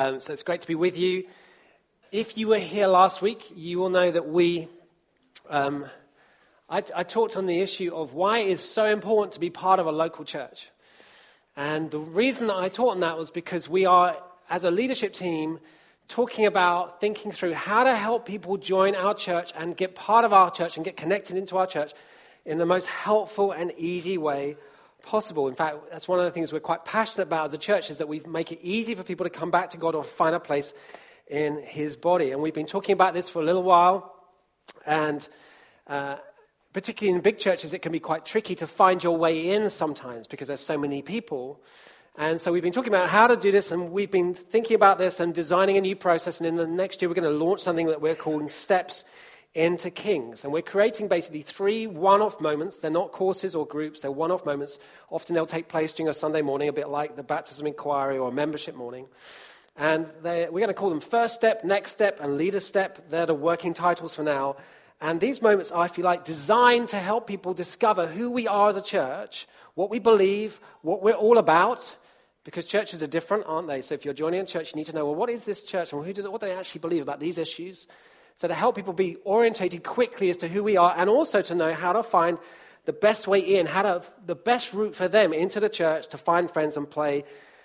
So it's great to be with you. If you were here last week, you will know that I talked on the issue of why it is so important to be part of a local church. And the reason that I taught on that was because we are, as a leadership team, talking about thinking through how to help people join our church and get part of our church and get connected into our church in the most helpful and easy way possible. In fact, that's one of the things we're quite passionate about as a church, is that we make it easy for people to come back to God or find a place in his body. And we've been talking about this for a little while, and particularly in big churches, it can be quite tricky to find your way in sometimes because there's so many people. And so we've been talking about how to do this, and we've been thinking about this and designing a new process. And in the next year, we're going to launch something that we're calling Steps into Kings. And we're creating basically 3 one-off moments. They're not courses or groups. They're one-off moments. Often they'll take place during a Sunday morning, a bit like the baptism inquiry or a membership morning. And we're going to call them First Step, Next Step, and Leader Step. They're the working titles for now. And these moments are, if you like, designed to help people discover who we are as a church, what we believe, what we're all about, because churches are different, aren't they? So if you're joining a church, you need to know, well, what is this church and what do they actually believe about these issues? So to help people be orientated quickly as to who we are, and also to know how to find the best way in, the best route for them into the church to find friends and play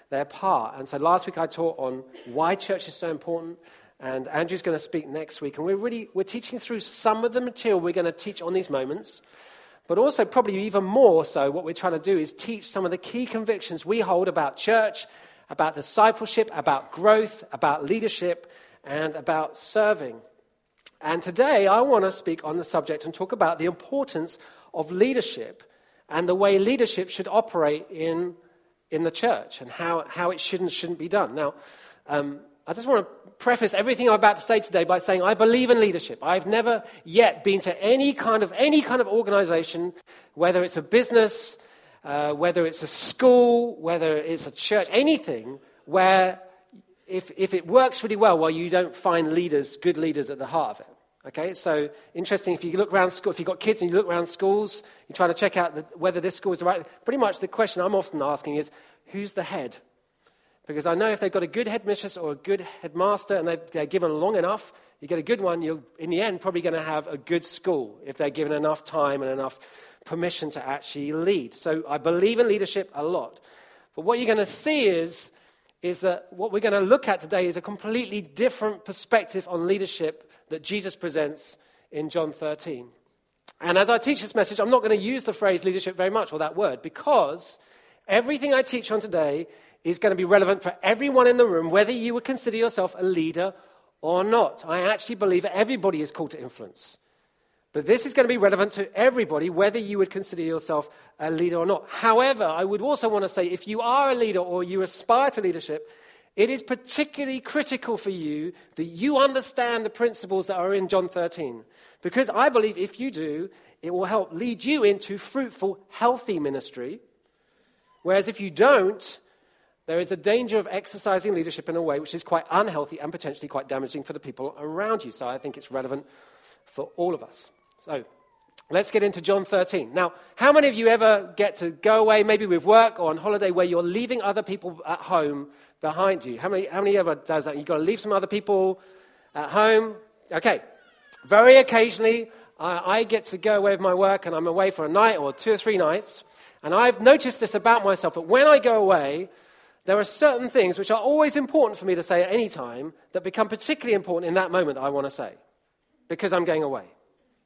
their part. And so last week I taught on why church is so important, and Andrew's going to speak next week. And we're teaching through some of the material we're going to teach on these moments, but also probably even more so what we're trying to do is teach some of the key convictions we hold about church, about discipleship, about growth, about leadership, and about serving. And today, I want to speak on the subject and talk about the importance of leadership and the way leadership should operate in the church and how it should and shouldn't be done. Now, I just want to preface everything I'm about to say today by saying I believe in leadership. I've never yet been to any kind of organization, whether it's a business, whether it's a school, whether it's a church, anything where if it works really well, you don't find good leaders at the heart of it. Okay, so interesting, if you look around school, if you've got kids and you look around schools, you're trying to check out whether this school is the right, pretty much the question I'm often asking is, who's the head? Because I know if they've got a good headmistress or a good headmaster and they're given long enough, you get a good one, you're in the end probably going to have a good school if they're given enough time and enough permission to actually lead. So I believe in leadership a lot. But what you're going to see is that what we're going to look at today is a completely different perspective on leadership that Jesus presents in John 13. And as I teach this message, I'm not going to use the phrase leadership very much, or that word, because everything I teach on today is going to be relevant for everyone in the room, whether you would consider yourself a leader or not. I actually believe that everybody is called to influence. But this is going to be relevant to everybody, whether you would consider yourself a leader or not. However, I would also want to say, if you are a leader or you aspire to leadership, it is particularly critical for you that you understand the principles that are in John 13. Because I believe if you do, it will help lead you into fruitful, healthy ministry. Whereas if you don't, there is a danger of exercising leadership in a way which is quite unhealthy and potentially quite damaging for the people around you. So I think it's relevant for all of us. So let's get into John 13. Now, how many of you ever get to go away, maybe with work or on holiday, where you're leaving other people at home behind you? How many ever does that? You've got to leave some other people at home? Okay. Very occasionally, I get to go away with my work, and I'm away for a night or 2 or 3 nights. And I've noticed this about myself, that when I go away, there are certain things which are always important for me to say at any time that become particularly important in that moment that I want to say, because I'm going away.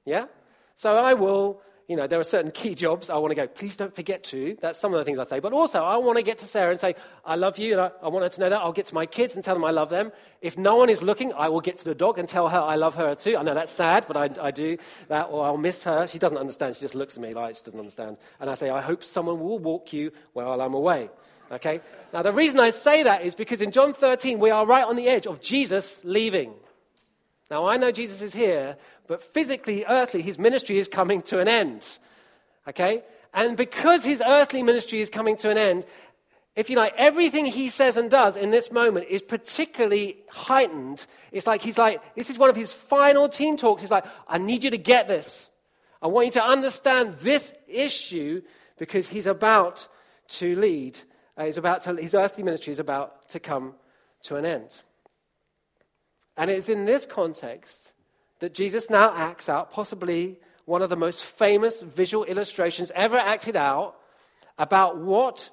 Yeah? So I will, there are certain key jobs I want to go, please don't forget to. That's some of the things I say. But also, I want to get to Sarah and say, I love you, and I want her to know that. I'll get to my kids and tell them I love them. If no one is looking, I will get to the dog and tell her I love her too. I know that's sad, but I do that, or I'll miss her. She doesn't understand. She just looks at me like she doesn't understand. And I say, I hope someone will walk you while I'm away. Okay? Now, the reason I say that is because in John 13, we are right on the edge of Jesus leaving. Now, I know Jesus is here, but physically, earthly, his ministry is coming to an end, okay? And because his earthly ministry is coming to an end, if you like, everything he says and does in this moment is particularly heightened. It's like, this is one of his final team talks. He's like, I need you to get this. I want you to understand this issue, because he's about to lead. His earthly ministry is about to come to an end. And it's in this context that Jesus now acts out possibly one of the most famous visual illustrations ever acted out about what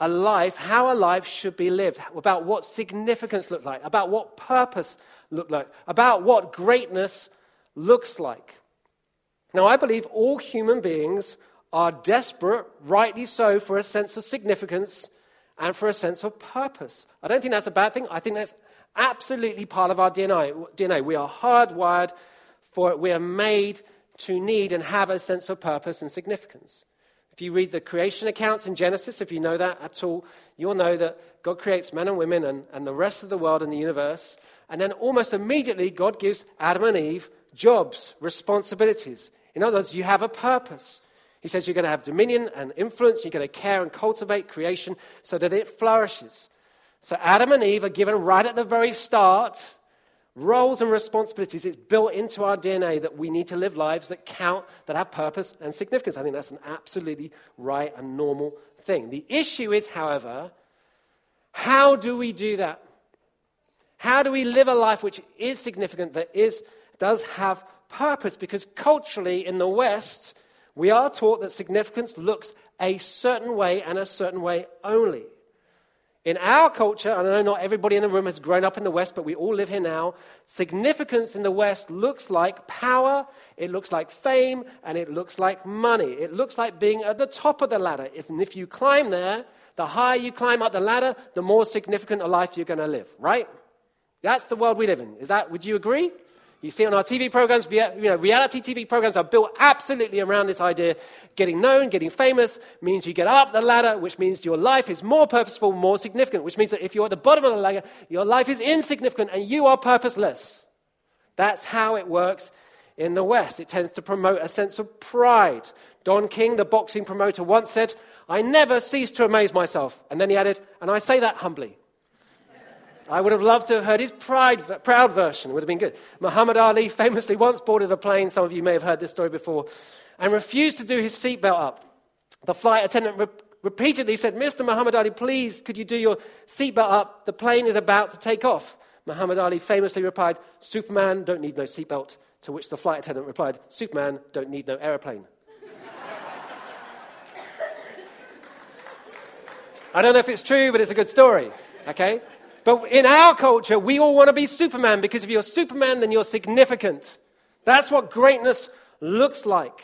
a life, how a life should be lived, about what significance looked like, about what purpose looked like, about what greatness looks like. Now, I believe all human beings are desperate, rightly so, for a sense of significance and for a sense of purpose. I don't think that's a bad thing. I think that's absolutely part of our DNA. We are hardwired for it. We are made to need and have a sense of purpose and significance. If you read the creation accounts in Genesis, if you know that at all, you'll know that God creates men and women and the rest of the world and the universe. And then almost immediately, God gives Adam and Eve jobs, responsibilities. In other words, you have a purpose. He says you're going to have dominion and influence. You're going to care and cultivate creation so that it flourishes. So Adam and Eve are given right at the very start roles and responsibilities. It's built into our DNA that we need to live lives that count, that have purpose and significance. I think that's an absolutely right and normal thing. The issue is, however, how do we do that? How do we live a life which is significant, that does have purpose? Because culturally in the West, we are taught that significance looks a certain way and a certain way only. In our culture, and I know not everybody in the room has grown up in the West, but we all live here now, significance in the West looks like power, it looks like fame, and it looks like money. It looks like being at the top of the ladder. If you climb there, the higher you climb up the ladder, the more significant a life you're going to live, right? That's the world we live in. Would you agree? You see on our TV programs, reality TV programs are built absolutely around this idea. Getting known, getting famous means you get up the ladder, which means your life is more purposeful, more significant, which means that if you're at the bottom of the ladder, your life is insignificant and you are purposeless. That's how it works in the West. It tends to promote a sense of pride. Don King, the boxing promoter, once said, "I never cease to amaze myself." And then he added, "And I say that humbly." I would have loved to have heard his proud version. It would have been good. Muhammad Ali famously once boarded a plane, some of you may have heard this story before, and refused to do his seatbelt up. The flight attendant repeatedly said, "Mr. Muhammad Ali, please, could you do your seatbelt up? The plane is about to take off." Muhammad Ali famously replied, "Superman, don't need no seatbelt." To which the flight attendant replied, "Superman, don't need no aeroplane." I don't know if it's true, but it's a good story, okay? But in our culture, we all want to be Superman, because if you're Superman, then you're significant. That's what greatness looks like.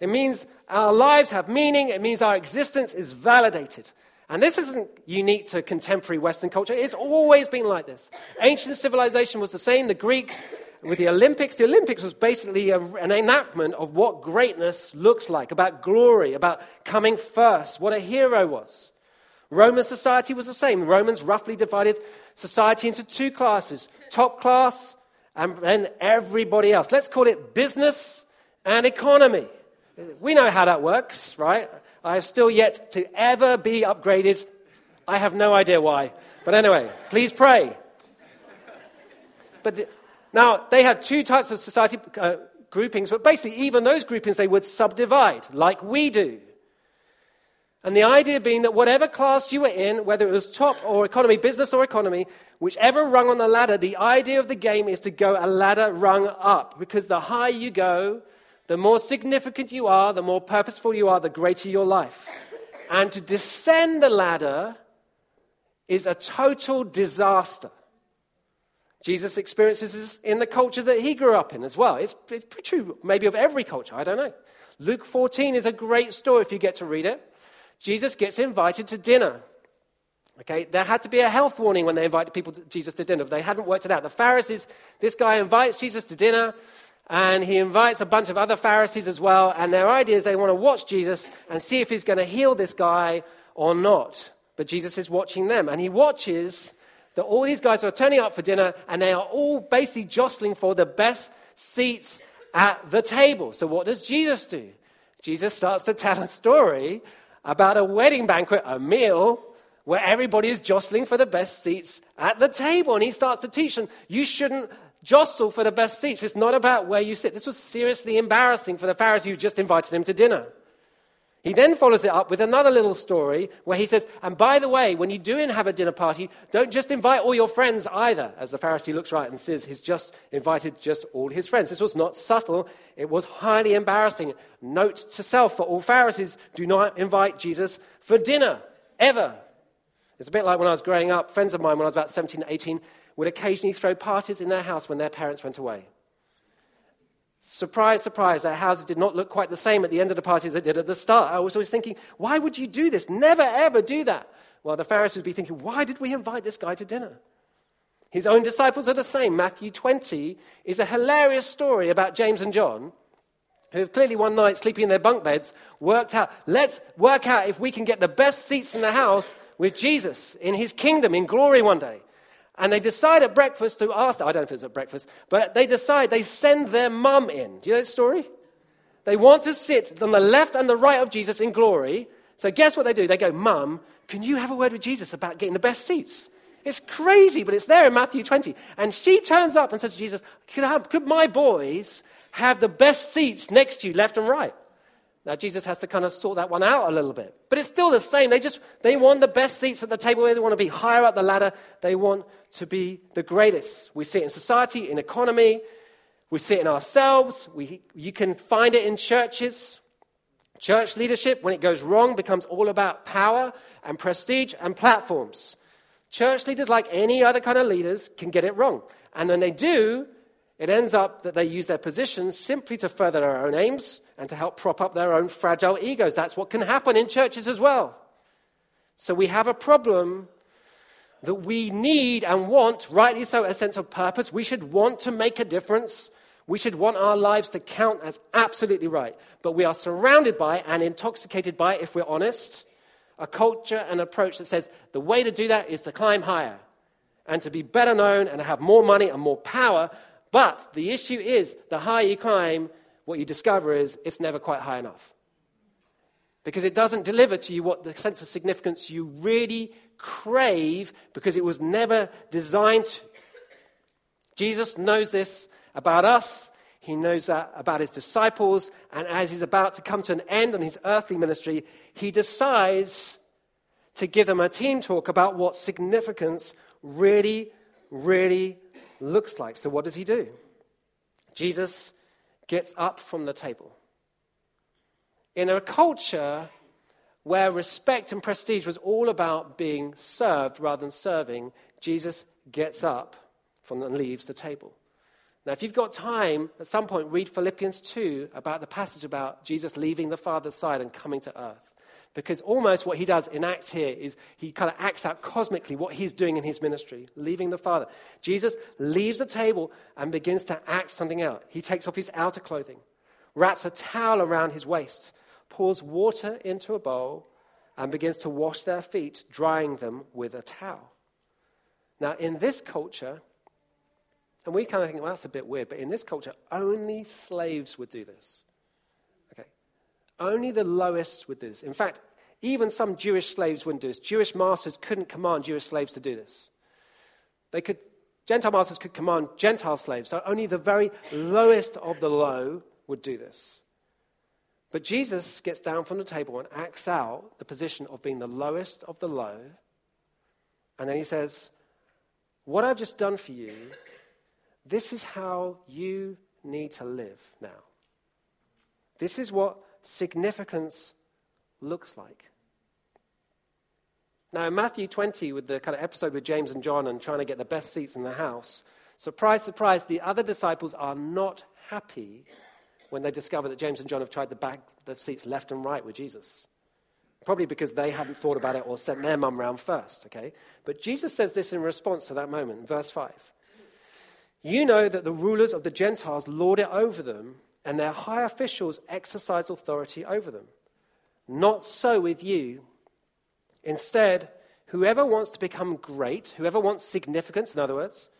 It means our lives have meaning. It means our existence is validated. And this isn't unique to contemporary Western culture. It's always been like this. Ancient civilization was the same. The Greeks, with the Olympics was basically an enactment of what greatness looks like, about glory, about coming first, what a hero was. Roman society was the same. The Romans roughly divided society into two classes, top class and then everybody else. Let's call it business and economy. We know how that works, right? I have still yet to ever be upgraded. I have no idea why. But anyway, please pray. But now, they had two types of society groupings, but basically even those groupings they would subdivide like we do. And the idea being that whatever class you were in, whether it was top or economy, business or economy, whichever rung on the ladder, the idea of the game is to go a ladder rung up. Because the higher you go, the more significant you are, the more purposeful you are, the greater your life. And to descend the ladder is a total disaster. Jesus experiences this in the culture that he grew up in as well. It's pretty true maybe of every culture, I don't know. Luke 14 is a great story if you get to read it. Jesus gets invited to dinner. Okay, there had to be a health warning when they invited Jesus to dinner. They hadn't worked it out. The Pharisees, this guy invites Jesus to dinner, and he invites a bunch of other Pharisees as well, and their idea is they want to watch Jesus and see if he's going to heal this guy or not. But Jesus is watching them, and he watches that all these guys are turning up for dinner, and they are all basically jostling for the best seats at the table. So what does Jesus do? Jesus starts to tell a story about a wedding banquet, a meal, where everybody is jostling for the best seats at the table. And he starts to teach them, you shouldn't jostle for the best seats. It's not about where you sit. This was seriously embarrassing for the Pharisees who just invited him to dinner. He then follows it up with another little story where he says, and by the way, when you do have a dinner party, don't just invite all your friends either, as the Pharisee looks right and says he's just invited just all his friends. This was not subtle. It was highly embarrassing. Note to self for all Pharisees, do not invite Jesus for dinner, ever. It's a bit like when I was growing up, friends of mine when I was about 17, 18, would occasionally throw parties in their house when their parents went away. Surprise, surprise, their houses did not look quite the same at the end of the party as they did at the start. I was always thinking, why would you do this? Never, ever do that. Well, the Pharisees would be thinking, why did we invite this guy to dinner? His own disciples are the same. Matthew 20 is a hilarious story about James and John, who have clearly one night sleeping in their bunk beds, worked out, let's work out if we can get the best seats in the house with Jesus in his kingdom in glory one day. And they decide at breakfast to ask, I don't know if it's at breakfast, but they decide, they send their mum in. Do you know that story? They want to sit on the left and the right of Jesus in glory. So guess what they do? They go, Mum, can you have a word with Jesus about getting the best seats? It's crazy, but it's there in Matthew 20. And she turns up and says to Jesus, could my boys have the best seats next to you, left and right? Now, Jesus has to kind of sort that one out a little bit. But it's still the same. They want the best seats at the table. They want to be higher up the ladder. They want to be the greatest. We see it in society, in economy. We see it in ourselves. You can find it in churches. Church leadership, when it goes wrong, becomes all about power and prestige and platforms. Church leaders, like any other kind of leaders, can get it wrong. And when they do, it ends up that they use their positions simply to further their own aims and to help prop up their own fragile egos. That's what can happen in churches as well. So we have a problem that we need and want, rightly so, a sense of purpose. We should want to make a difference. We should want our lives to count as absolutely right. But we are surrounded by and intoxicated by, if we're honest, a culture and approach that says the way to do that is to climb higher and to be better known and have more money and more power. But the issue is, the higher you climb, what you discover is it's never quite high enough. Because it doesn't deliver to you what the sense of significance you really crave, because it was never designed to. Jesus knows this about us. He knows that about his disciples. And as he's about to come to an end on his earthly ministry, he decides to give them a team talk about what significance really, really looks like. So what does he do? Jesus gets up from the table. In a culture where respect and prestige was all about being served rather than serving, Jesus gets up from and leaves the table. Now, if you've got time, at some point, read Philippians 2 about the passage about Jesus leaving the Father's side and coming to earth. Because almost what he does in Acts here is he kind of acts out cosmically what he's doing in his ministry, leaving the Father. Jesus leaves the table and begins to act something out. He takes off his outer clothing, wraps a towel around his waist, pours water into a bowl, and begins to wash their feet, drying them with a towel. Now, in this culture, and we kind of think, well, that's a bit weird, but in this culture, only slaves would do this. Only the lowest would do this. In fact, even some Jewish slaves wouldn't do this. Jewish masters couldn't command Jewish slaves to do this. Gentile masters could command Gentile slaves, so only the very lowest of the low would do this. But Jesus gets down from the table and acts out the position of being the lowest of the low, and then he says, what I've just done for you, this is how you need to live now. This is what significance looks like. Now, in Matthew 20, with the kind of episode with James and John and trying to get the best seats in the house, surprise, surprise, the other disciples are not happy when they discover that James and John have tried to bag the seats left and right with Jesus. Probably because they hadn't thought about it or sent their mum round first, okay? But Jesus says this in response to that moment, verse 5. You know that the rulers of the Gentiles lord it over them, and their high officials exercise authority over them. Not so with you. Instead, whoever wants to become great, whoever wants significance, in other words,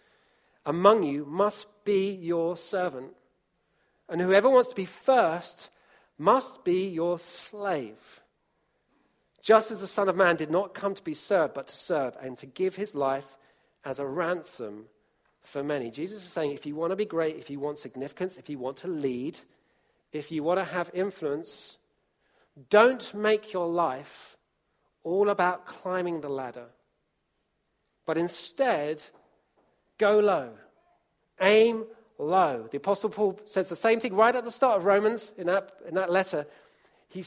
among you must be your servant. And whoever wants to be first must be your slave. Just as the Son of Man did not come to be served, but to serve and to give his life as a ransom for many. Jesus is saying, if you want to be great, if you want significance, if you want to lead, if you want to have influence, Don't make your life all about climbing the ladder, but instead, go low. Aim low. The Apostle Paul says the same thing right at the start of Romans in that letter. He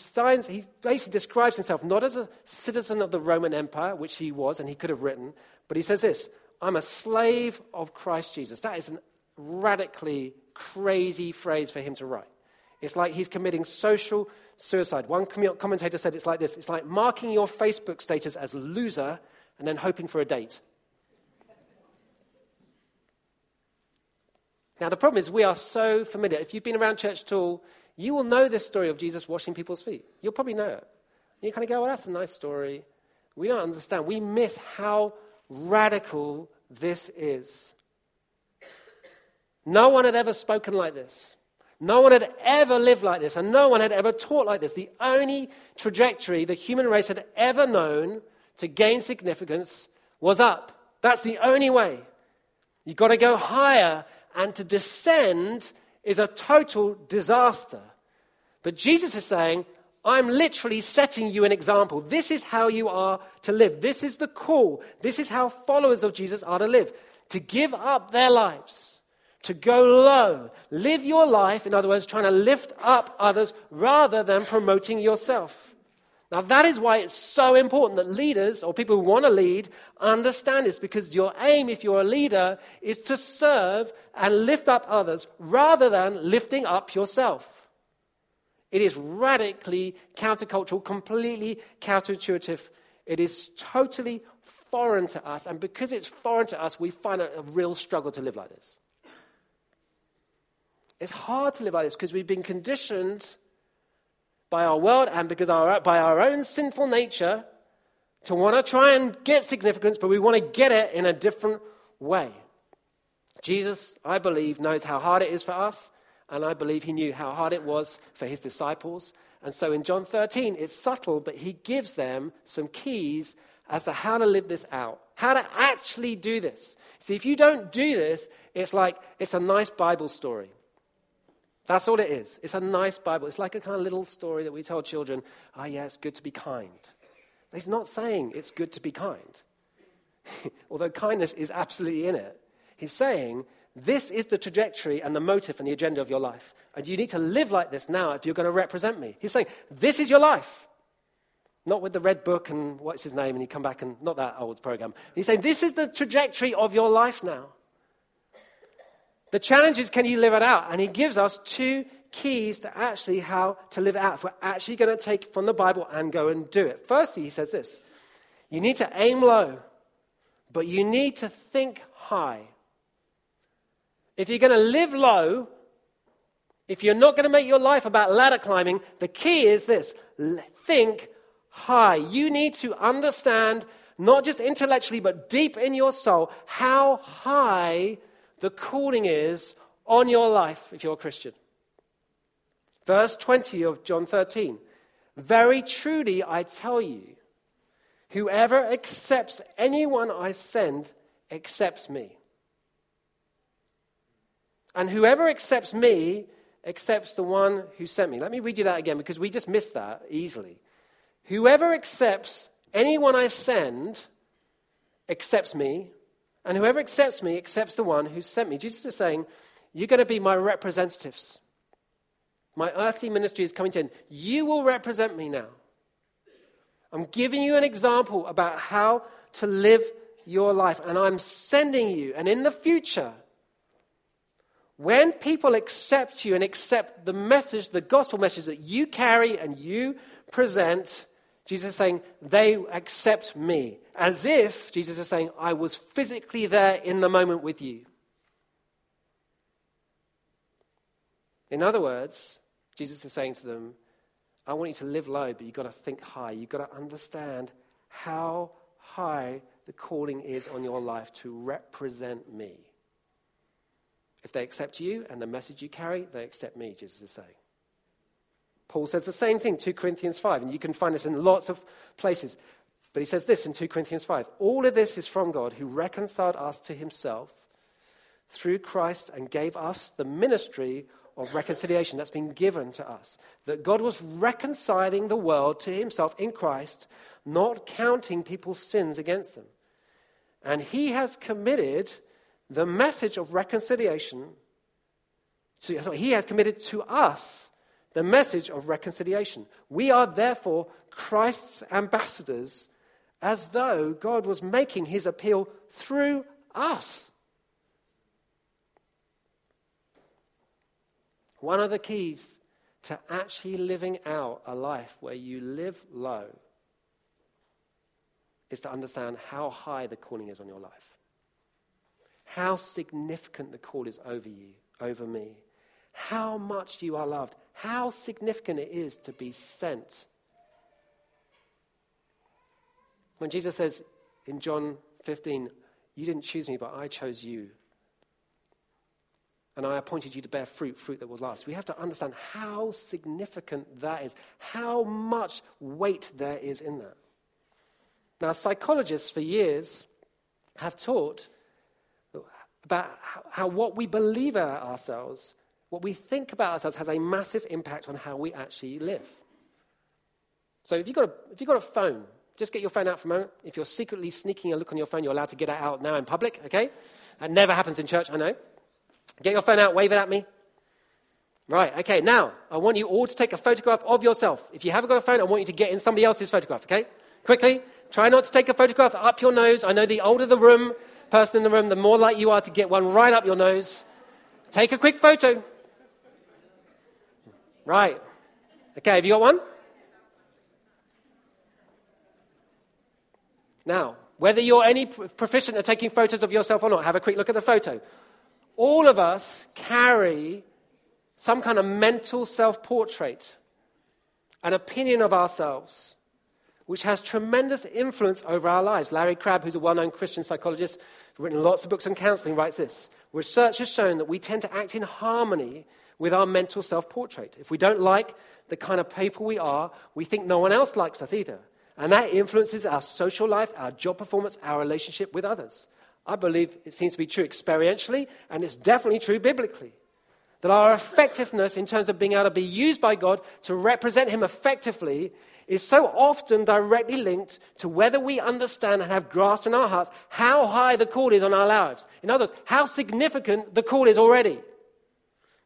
basically describes himself not as a citizen of the Roman Empire, which he was and he could have written, but he says this, I'm a slave of Christ Jesus. That is a radically crazy phrase for him to write. It's like he's committing social suicide. One commentator said it's like this. It's like marking your Facebook status as loser and then hoping for a date. Now, the problem is we are so familiar. If you've been around church at all, you will know this story of Jesus washing people's feet. You'll probably know it. And you kind of go, well, that's a nice story. We don't understand. We miss how radical this is. No one had ever spoken like this. No one had ever lived like this. And no one had ever taught like this. The only trajectory the human race had ever known to gain significance was up. That's the only way. You've got to go higher, and to descend is a total disaster. But Jesus is saying, I'm literally setting you an example. This is how you are to live. This is the call. This is how followers of Jesus are to live. To give up their lives. To go low. Live your life, in other words, trying to lift up others rather than promoting yourself. Now that is why it's so important that leaders or people who want to lead understand this, because your aim if you're a leader is to serve and lift up others rather than lifting up yourself. It is radically countercultural, completely counterintuitive. It is totally foreign to us, and because it's foreign to us, we find a real struggle to live like this. It's hard to live like this because we've been conditioned by our world and because by our own sinful nature to want to try and get significance, but we want to get it in a different way. Jesus, I believe, knows how hard it is for us, and I believe he knew how hard it was for his disciples. And so in John 13, it's subtle, but he gives them some keys as to how to live this out, how to actually do this. See, if you don't do this, it's a nice Bible story. That's all it is. It's a nice Bible. It's like a kind of little story that we tell children, oh yeah, it's good to be kind. He's not saying it's good to be kind. Although kindness is absolutely in it. He's saying this is the trajectory and the motive and the agenda of your life. And you need to live like this now if you're going to represent me. He's saying this is your life. Not with the red book and what's his name and he come back and not that old program. He's saying this is the trajectory of your life now. The challenge is, can you live it out? And he gives us two keys to actually how to live it out. If we're actually going to take from the Bible and go and do it. Firstly, he says this. You need to aim low, but you need to think high. If you're going to live low, if you're not going to make your life about ladder climbing, the key is this. Think high. You need to understand, not just intellectually, but deep in your soul, how high the calling is on your life if you're a Christian. Verse 20 of John 13. Very truly I tell you, whoever accepts anyone I send accepts me. And whoever accepts me accepts the one who sent me. Let me read you that again because we just missed that easily. Whoever accepts anyone I send accepts me. And whoever accepts me accepts the one who sent me. Jesus is saying, you're going to be my representatives. My earthly ministry is coming to an end. You will represent me now. I'm giving you an example about how to live your life. And I'm sending you. And in the future, when people accept you and accept the message, the gospel message that you carry and you present, Jesus is saying, they accept me. As if, Jesus is saying, I was physically there in the moment with you. In other words, Jesus is saying to them, I want you to live low, but you've got to think high. You've got to understand how high the calling is on your life to represent me. If they accept you and the message you carry, they accept me, Jesus is saying. Paul says the same thing, 2 Corinthians 5, and you can find this in lots of places. But he says this in 2 Corinthians 5, all of this is from God who reconciled us to himself through Christ and gave us the ministry of reconciliation that's been given to us. That God was reconciling the world to himself in Christ, not counting people's sins against them. And he has committed the message of reconciliation he has committed to us the message of reconciliation. We are therefore Christ's ambassadors, as though God was making his appeal through us. One of the keys to actually living out a life where you live low is to understand how high the calling is on your life, how significant the call is over you, over me, how much you are loved, how significant it is to be sent. When Jesus says in John 15, "You didn't choose me, but I chose you. And I appointed you to bear fruit that will last." We have to understand how significant that is, how much weight there is in that. Now, psychologists for years have taught about how what we believe about ourselves, what we think about ourselves, has a massive impact on how we actually live. So if you've got a phone, just get your phone out for a moment. If you're secretly sneaking a look on your phone, you're allowed to get it out now in public, okay? That never happens in church, I know. Get your phone out, wave it at me. Right, okay, now, I want you all to take a photograph of yourself. If you haven't got a phone, I want you to get in somebody else's photograph, okay? Quickly, try not to take a photograph up your nose. I know the older the person in the room, the more likely you are to get one right up your nose. Take a quick photo. Right, okay, have you got one? Now, whether you're any proficient at taking photos of yourself or not, have a quick look at the photo. All of us carry some kind of mental self-portrait, an opinion of ourselves, which has tremendous influence over our lives. Larry Crabb, who's a well-known Christian psychologist, written lots of books on counseling, writes this: "Research has shown that we tend to act in harmony with our mental self-portrait. If we don't like the kind of people we are, we think no one else likes us either. And that influences our social life, our job performance, our relationship with others." I believe it seems to be true experientially, and it's definitely true biblically, that our effectiveness in terms of being able to be used by God to represent him effectively is so often directly linked to whether we understand and have grasped in our hearts how high the call is on our lives. In other words, how significant the call is already.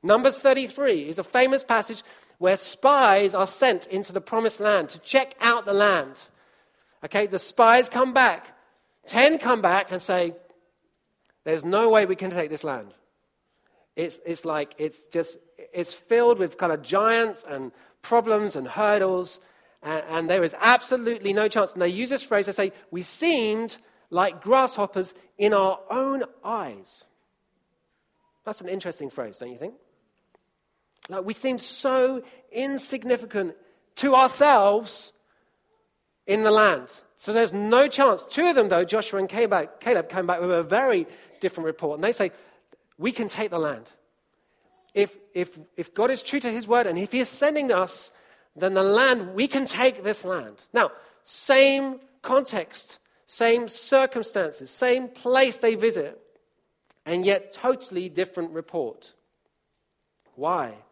Numbers 33 is a famous passage where spies are sent into the promised land to check out the land. Okay, the spies come back. 10 come back and say, "There's no way we can take this land. It's filled with kind of giants and problems and hurdles, and there is absolutely no chance." And they use this phrase, they say, "We seemed like grasshoppers in our own eyes." That's an interesting phrase, don't you think? Like, we seemed so insignificant to ourselves in the land. So there's no chance. Two of them, though, Joshua and Caleb came back with a very different report. And they say, "We can take the land. If God is true to his word and if he is sending us, then the land, we can take this land." Now, same context, same circumstances, same place they visit, and yet totally different report. Why?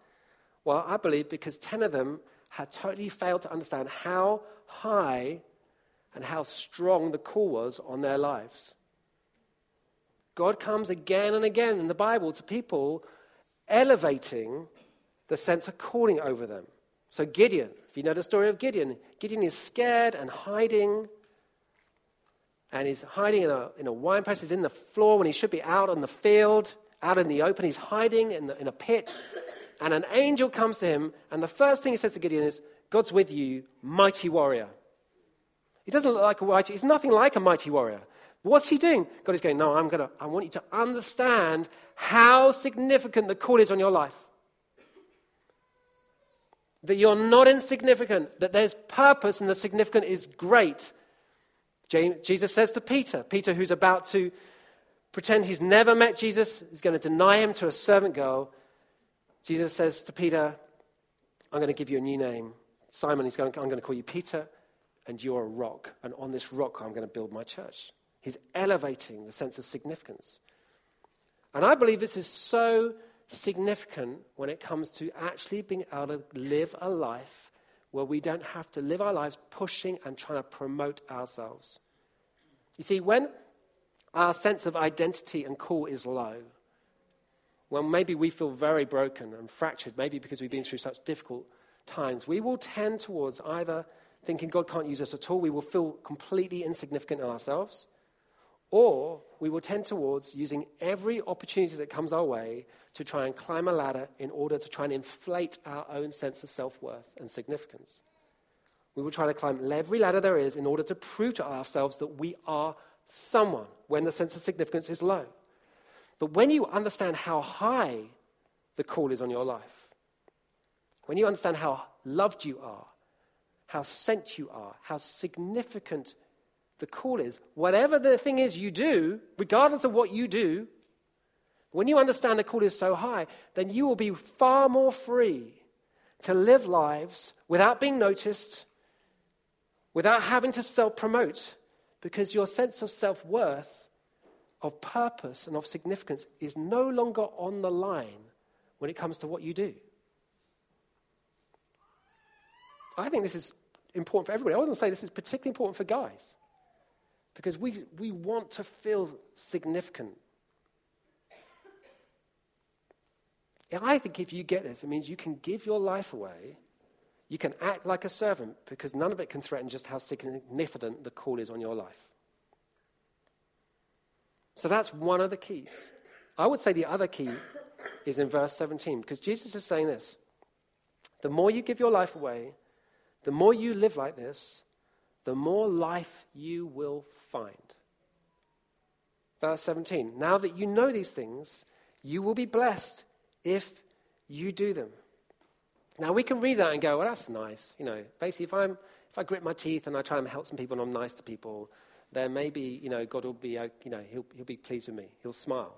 Well, I believe because 10 of them had totally failed to understand how high and how strong the call was on their lives. God comes again and again in the Bible to people elevating the sense of calling over them. So Gideon, if you know the story of Gideon, Gideon is scared and hiding. And he's hiding in a wine press. He's in the floor when he should be out on the field, out in the open. He's hiding in a pit. And an angel comes to him. And the first thing he says to Gideon is, "God's with you, mighty warrior." He doesn't look like a mighty. He's nothing like a mighty warrior. What's he doing? God is going, "No, I want you to understand how significant the call is on your life. That you're not insignificant. That there's purpose, and the significant is great." Jesus says to Peter, who's about to pretend he's never met Jesus, is going to deny him to a servant girl. Jesus says to Peter, "I'm going to give you a new name. Simon, I'm going to call you Peter, and you're a rock. And on this rock, I'm going to build my church." He's elevating the sense of significance. And I believe this is so significant when it comes to actually being able to live a life where we don't have to live our lives pushing and trying to promote ourselves. You see, when our sense of identity and call is low, when maybe we feel very broken and fractured, maybe because we've been through such difficult times, we will tend towards either thinking God can't use us at all, we will feel completely insignificant in ourselves, or we will tend towards using every opportunity that comes our way to try and climb a ladder in order to try and inflate our own sense of self-worth and significance. We will try to climb every ladder there is in order to prove to ourselves that we are someone when the sense of significance is low. But when you understand how high the call is on your life, when you understand how loved you are, how sent you are, how significant the call is, whatever the thing is you do, regardless of what you do, when you understand the call is so high, then you will be far more free to live lives without being noticed, without having to self-promote, because your sense of self-worth, of purpose and of significance is no longer on the line when it comes to what you do. I think this is important for everybody. I wouldn't say this is particularly important for guys, because we want to feel significant. And I think if you get this, it means you can give your life away, you can act like a servant, because none of it can threaten just how significant the call is on your life. So that's one of the keys. I would say the other key is in verse 17, because Jesus is saying this: the more you give your life away, the more you live like this, the more life you will find. Verse 17, now that you know these things, you will be blessed if you do them. Now we can read that and go, well, that's nice. You know, basically if I grit my teeth and I try and help some people and I'm nice to people, then maybe, you know, God will be, you know, he'll be pleased with me. He'll smile.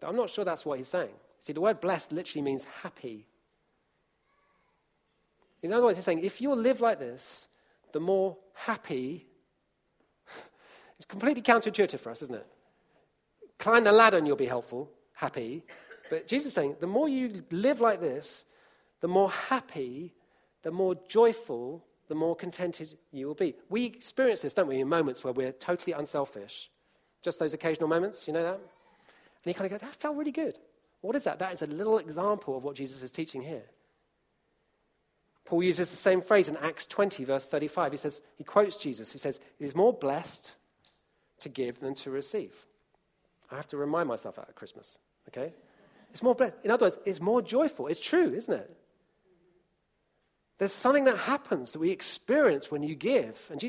But I'm not sure that's what he's saying. See, the word blessed literally means happy. In other words, he's saying, if you live like this, the more happy. It's completely counterintuitive for us, isn't it? Climb the ladder and you'll be helpful, happy. But Jesus is saying, the more you live like this, the more happy, the more joyful, the more contented you will be. We experience this, don't we, in moments where we're totally unselfish. Just those occasional moments, you know that? And he kind of goes, that felt really good. What is that? That is a little example of what Jesus is teaching here. Paul uses the same phrase in Acts 20, verse 35. He says, he quotes Jesus. He says, it is more blessed to give than to receive. I have to remind myself that at Christmas, okay? It's more blessed. In other words, it's more joyful. It's true, isn't it? There's something that happens that we experience when you give. And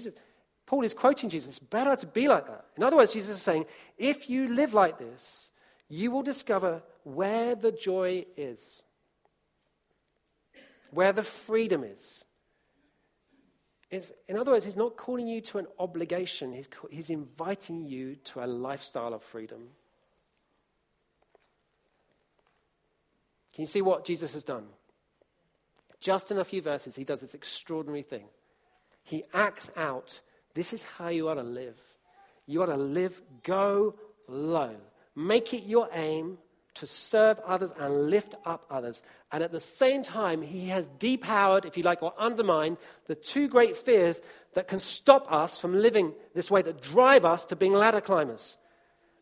Paul is quoting Jesus, it's better to be like that. In other words, Jesus is saying, if you live like this, you will discover where the joy is, where the freedom is. In other words, he's not calling you to an obligation. He's inviting you to a lifestyle of freedom. Can you see what Jesus has done? Just in a few verses, he does this extraordinary thing. He acts out, this is how you ought to live. You ought to live, go low. Make it your aim to serve others and lift up others. And at the same time, he has depowered, if you like, or undermined the two great fears that can stop us from living this way, that drive us to being ladder climbers.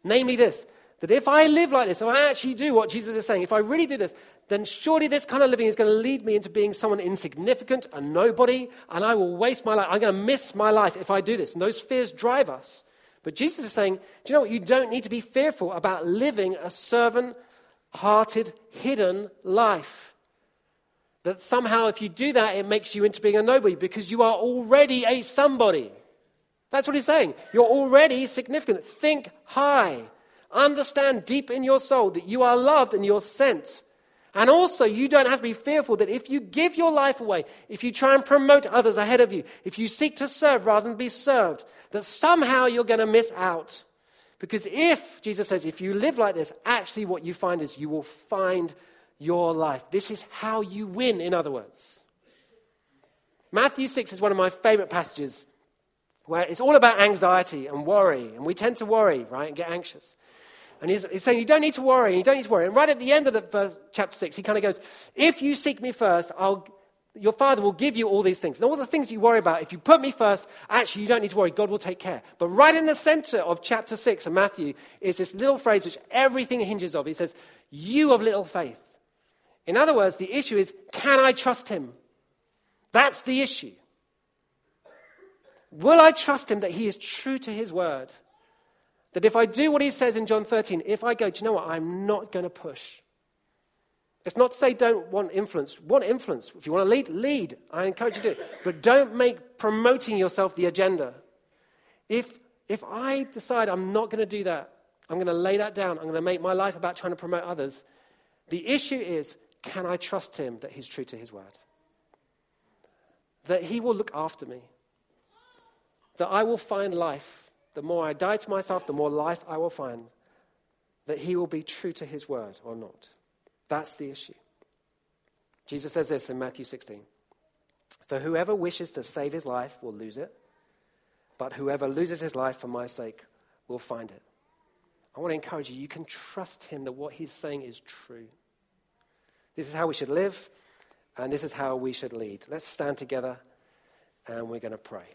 Namely this, that if I live like this, if I actually do what Jesus is saying, if I really do this, then surely this kind of living is going to lead me into being someone insignificant and nobody, and I will waste my life. I'm going to miss my life if I do this. And those fears drive us. But Jesus is saying, do you know what? You don't need to be fearful about living a servant-hearted, hidden life. That somehow if you do that, it makes you into being a nobody because you are already a somebody. That's what he's saying. You're already significant. Think high. Understand deep in your soul that you are loved and you're sent. And also, you don't have to be fearful that if you give your life away, if you try and promote others ahead of you, if you seek to serve rather than be served, that somehow you're going to miss out. Because if, Jesus says, if you live like this, actually what you find is you will find your life. This is how you win, in other words. Matthew 6 is one of my favorite passages where it's all about anxiety and worry. And we tend to worry, right, and get anxious. And he's saying, you don't need to worry, you don't need to worry. And right at the end of the verse, chapter 6, he kind of goes, if you seek me first, your Father will give you all these things. And all the things you worry about, if you put me first, actually you don't need to worry, God will take care. But right in the center of chapter 6 of Matthew is this little phrase which everything hinges on. He says, you of little faith. In other words, the issue is, can I trust him? That's the issue. Will I trust him that he is true to his word? That if I do what he says in John 13, if I go, do you know what, I'm not going to push. It's not to say don't want influence. Want influence. If you want to lead. I encourage you to do it. But don't make promoting yourself the agenda. If I decide I'm not going to do that, I'm going to lay that down, I'm going to make my life about trying to promote others, the issue is, can I trust him that he's true to his word? That he will look after me. That I will find life. The more I die to myself, the more life I will find. That he will be true to his word or not. That's the issue. Jesus says this in Matthew 16. For whoever wishes to save his life will lose it. But whoever loses his life for my sake will find it. I want to encourage you, you can trust him that what he's saying is true. This is how we should live, and this is how we should lead. Let's stand together, and we're going to pray.